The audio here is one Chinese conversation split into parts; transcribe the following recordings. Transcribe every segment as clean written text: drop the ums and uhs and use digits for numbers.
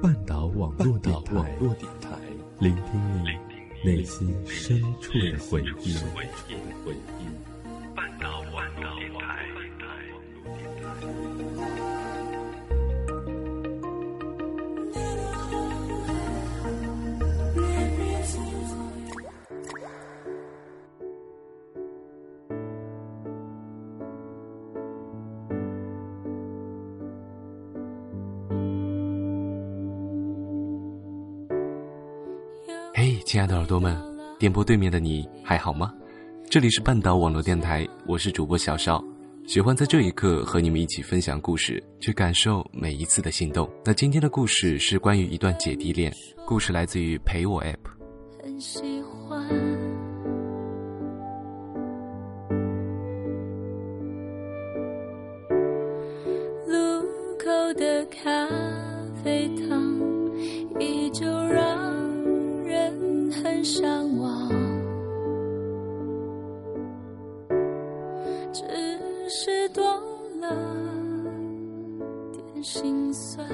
半岛网络电台，聆听你内心深处的回忆。亲爱的耳朵们，电波对面的你还好吗？这里是半岛网络电台，我是主播小邵，喜欢在这一刻和你们一起分享故事，去感受每一次的心动。那今天的故事是关于一段姐弟恋，故事来自于陪我 App。 很喜欢路口的咖啡糖，依旧让人很向往，只是多了点心酸。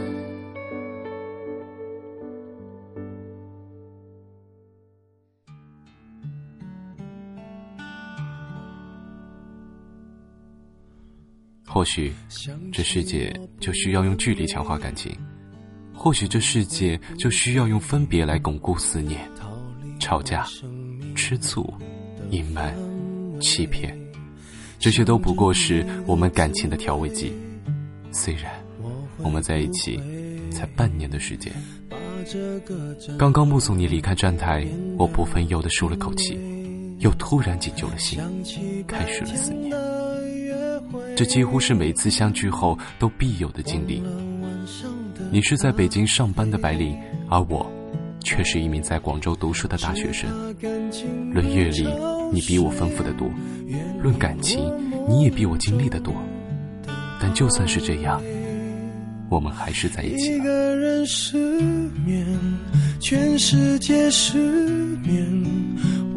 或许这世界就需要用距离强化感情，或许这世界就需要用分别来巩固思念。吵架、吃醋、隐瞒、欺骗，这些都不过是我们感情的调味剂。虽然我们在一起才半年的时间，刚刚目送你离开站台，我不分忧的舒了口气，又突然紧揪了心，开始了思念。这几乎是每次相聚后都必有的经历。你是在北京上班的白领，而我却是一名在广州读书的大学生。论阅历，你比我丰富的多；论感情，你也比我经历的多。但就算是这样，我们还是在一起了。一个人失眠，全世界失眠，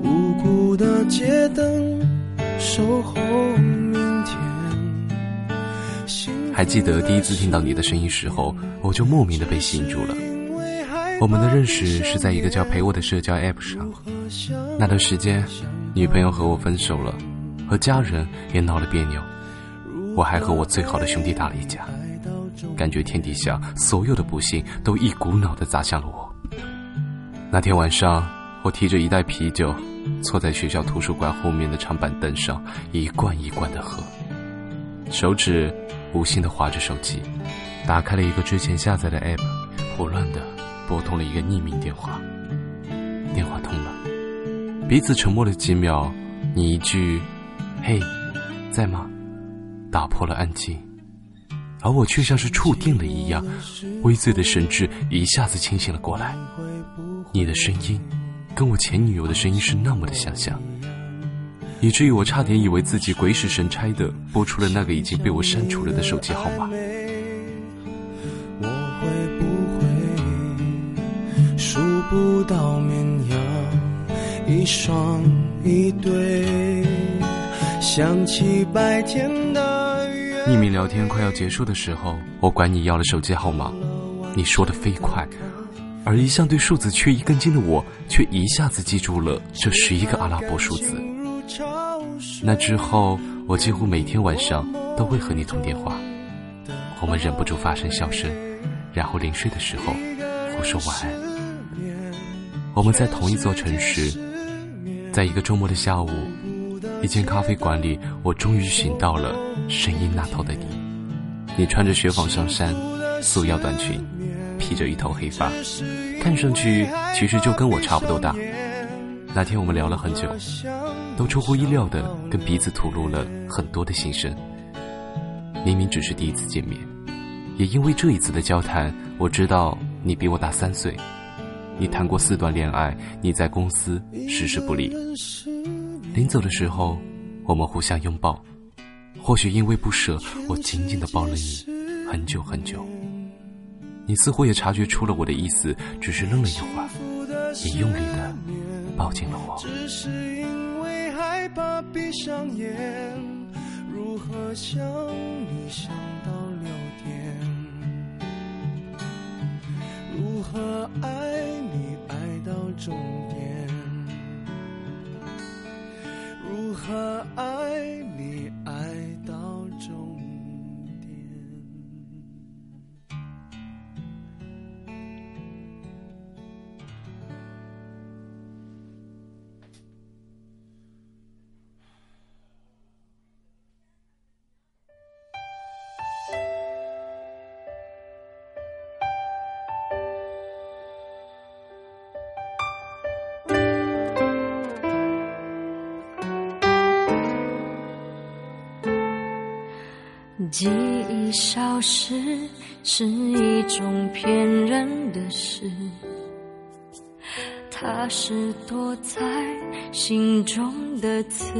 无辜的街灯守候明天。还记得第一次听到你的声音时候，我就莫名的被吸引住了。我们的认识是在一个叫陪我的社交 app 上。那段时间，女朋友和我分手了，和家人也闹了别扭，我还和我最好的兄弟打了一架，感觉天底下所有的不幸都一股脑的砸向了我。那天晚上，我提着一袋啤酒，坐在学校图书馆后面的长板凳上，一罐一罐的喝，手指无心地划着手机，打开了一个之前下载的 app， 胡乱地拨通了一个匿名电话。电话通了，彼此沉默了几秒，你一句嘿在吗打破了安静，而我却像是触电了一样，微醉的神智一下子清醒了过来。你的声音跟我前女友的声音是那么的相像，以至于我差点以为自己鬼使神差地拨出了那个已经被我删除了的手机号码。我会不会数不到绵羊，一双一对，想起白天的月。匿名聊天快要结束的时候，我管你要了手机号码，你说得飞快，而一向对数字缺一根筋的我，却一下子记住了这11个阿拉伯数字。那之后，我几乎每天晚上都会和你通电话，我们忍不住发生笑声，然后临睡的时候互说晚安。我们在同一座城市，在一个周末的下午，一间咖啡馆里，我终于寻到了声音那头的你。你穿着雪纺上衫，束腰短裙，披着一头黑发，看上去其实就跟我差不多大。那天我们聊了很久，都出乎意料的跟彼此吐露了很多的心声。明明只是第一次见面，也因为这一次的交谈，我知道你比我大3岁，你谈过4段恋爱，你在公司时时不离。临走的时候，我们互相拥抱，或许因为不舍，我紧紧地抱了你很久很久。你似乎也察觉出了我的意思，只是愣了一会儿，也用力地抱紧了我。只是因为害怕闭上眼，如何想你想到6点，如如何爱你爱到终点，如何爱你爱到终点。记忆消失是一种骗人的事，它是躲在心中的刺。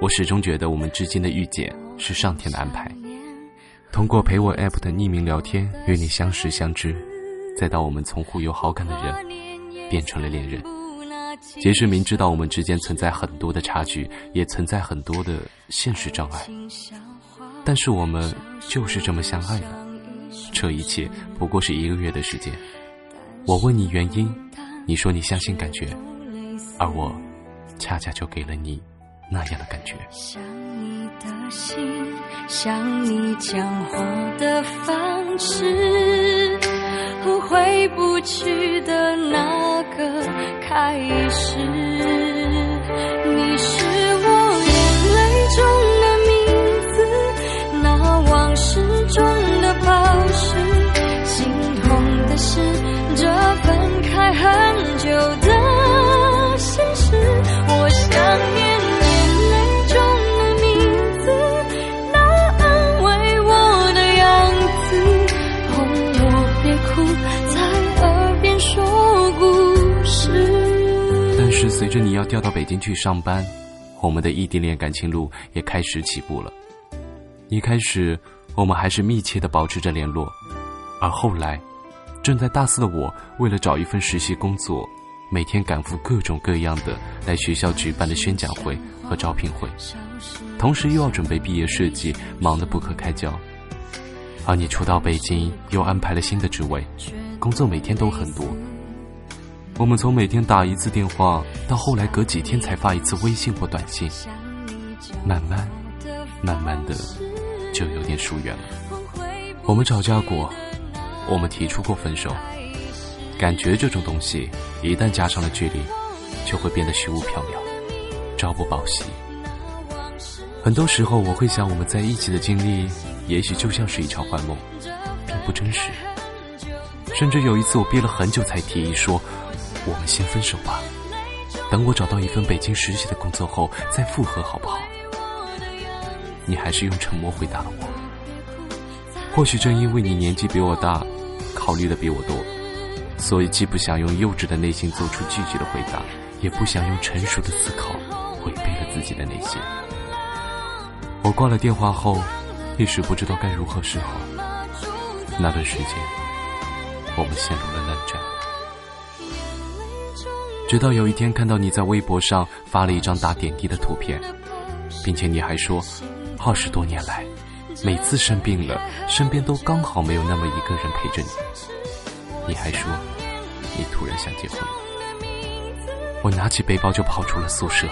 我始终觉得我们之间的遇见是上天的安排，通过陪我 APP 的匿名聊天与你相识相知，再到我们从互有好感的人变成了恋人。即使明知道我们之间存在很多的差距，也存在很多的现实障碍，但是我们就是这么相爱了。这一切不过是1个月的时间，我问你原因，你说你相信感觉，而我恰恰就给了你那样的感觉。像你的心，像你讲话的方式，回不去的那个开始，你是我眼泪中的名字，那往事中的宝石。心痛的是这分开很久的现实，我想念是随着你要调到北京去上班，我们的异地恋感情路也开始起步了。一开始我们还是密切地保持着联络，而后来正在大四的我为了找一份实习工作，每天赶赴各种各样的来学校举办的宣讲会和招聘会，同时又要准备毕业设计，忙得不可开交。而你初到北京又安排了新的职位，工作每天都很多，我们从每天打一次电话到后来隔几天才发一次微信或短信，慢慢的就有点疏远了。我们吵架过，我们提出过分手，感觉这种东西一旦加上了距离，就会变得虚无缥缈，朝不保夕。很多时候我会想，我们在一起的经历也许就像是一场幻梦，并不真实。甚至有一次我憋了很久才提议说，我们先分手吧，等我找到一份北京实习的工作后再复合好不好。你还是用沉默回答了我。或许正因为你年纪比我大，考虑的比我多，所以既不想用幼稚的内心做出拒绝的回答，也不想用成熟的思考违背了自己的内心。我挂了电话后一时不知道该如何是好，那段时间我们陷入了冷战。直到有一天看到你在微博上发了一张打点滴的图片，并且你还说20多年来每次生病了，身边都刚好没有那么一个人陪着你。你还说你突然想结婚。我拿起背包就跑出了宿舍，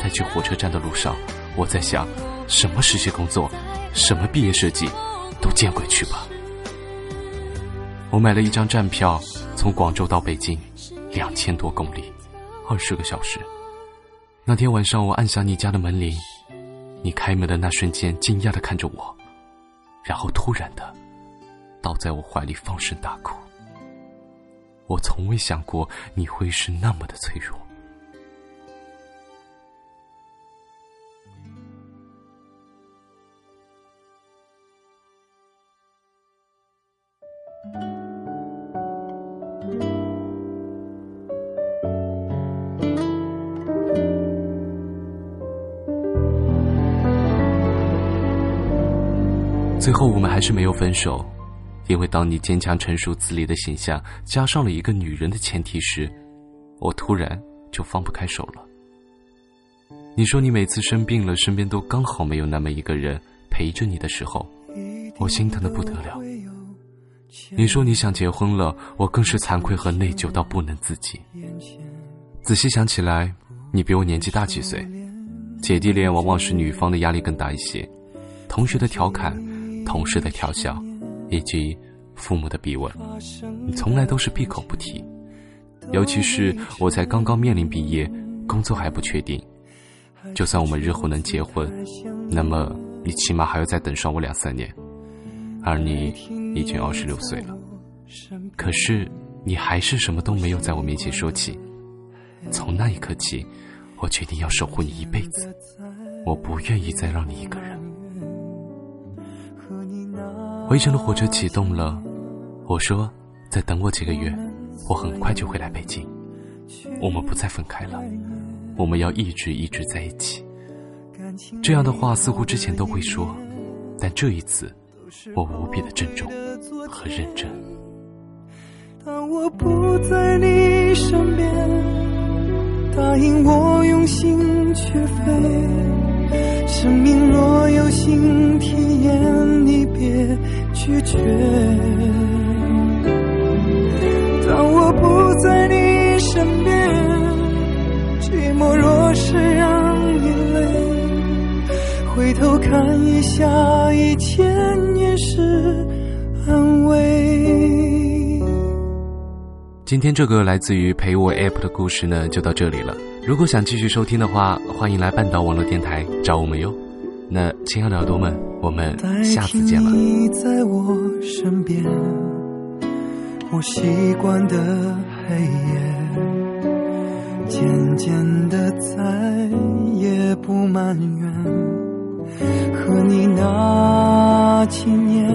在去火车站的路上，我在想什么实习工作，什么毕业设计，都见鬼去吧。我买了一张站票，从广州到北京2000多公里，20个小时。那天晚上我按响你家的门铃，你开门的那瞬间惊讶地看着我，然后突然的倒在我怀里放声大哭。我从未想过你会是那么的脆弱。最后我们还是没有分手，因为当你坚强成熟自立的形象加上了一个女人的前提时，我突然就放不开手了。你说你每次生病了，身边都刚好没有那么一个人陪着你的时候，我心疼得不得了，你说你想结婚了，我更是惭愧和内疚到不能自己。仔细想起来，你比我年纪大几岁，姐弟恋往往是女方的压力更大一些，同学的调侃，同事的调笑，以及父母的逼问，你从来都是闭口不提。尤其是我才刚刚面临毕业，工作还不确定，就算我们日后能结婚，那么你起码还要再等上我2-3年，而你已经26岁了，可是你还是什么都没有在我面前说起。从那一刻起，我决定要守护你一辈子，我不愿意再让你一个人。回程的火车启动了，我说再等我几个月，我很快就会来北京，我们不再分开了，我们要一直在一起。这样的话似乎之前都会说，但这一次我无比的郑重和认真。当我不在你身边，答应我用心去飞，生命若有新体验，你别拒绝。当我不在你身边，寂寞若是让你累，回头看一下以前也是安慰。今天这个来自于陪我 APP 的故事呢，就到这里了。如果想继续收听的话，欢迎来半岛网络电台找我们哟。那亲爱的耳朵们，我们下次见了。你在我身边，我习惯的黑夜，渐渐的再也不埋怨，和你那几年，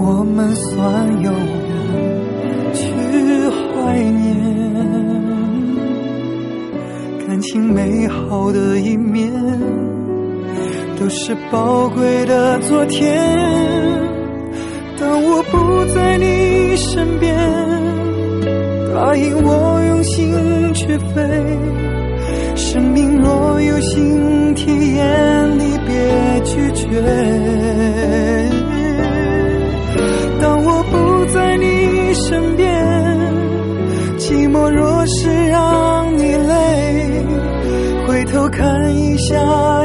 我们算有缘。去怀念感情美好的一面，都是宝贵的昨天。当我不在你身边，答应我用心去飞，生命若有新体验，你别拒绝。当我不在你身边，寂寞若是让你累，回头看一下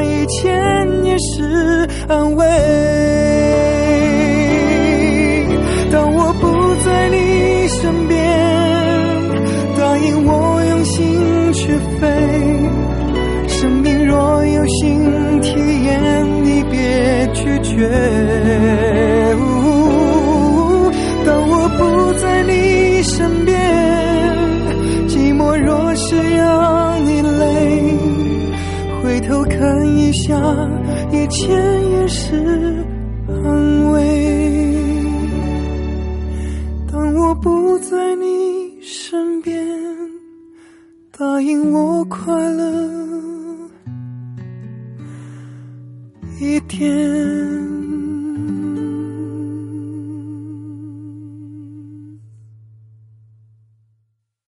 以前也是安慰。当我不在你身边，答应我用心去飞，生命若有新体验，你别拒绝。身边寂寞若是让你累，回头看一下以前也是安慰。当我不在你身边，答应我快乐一点。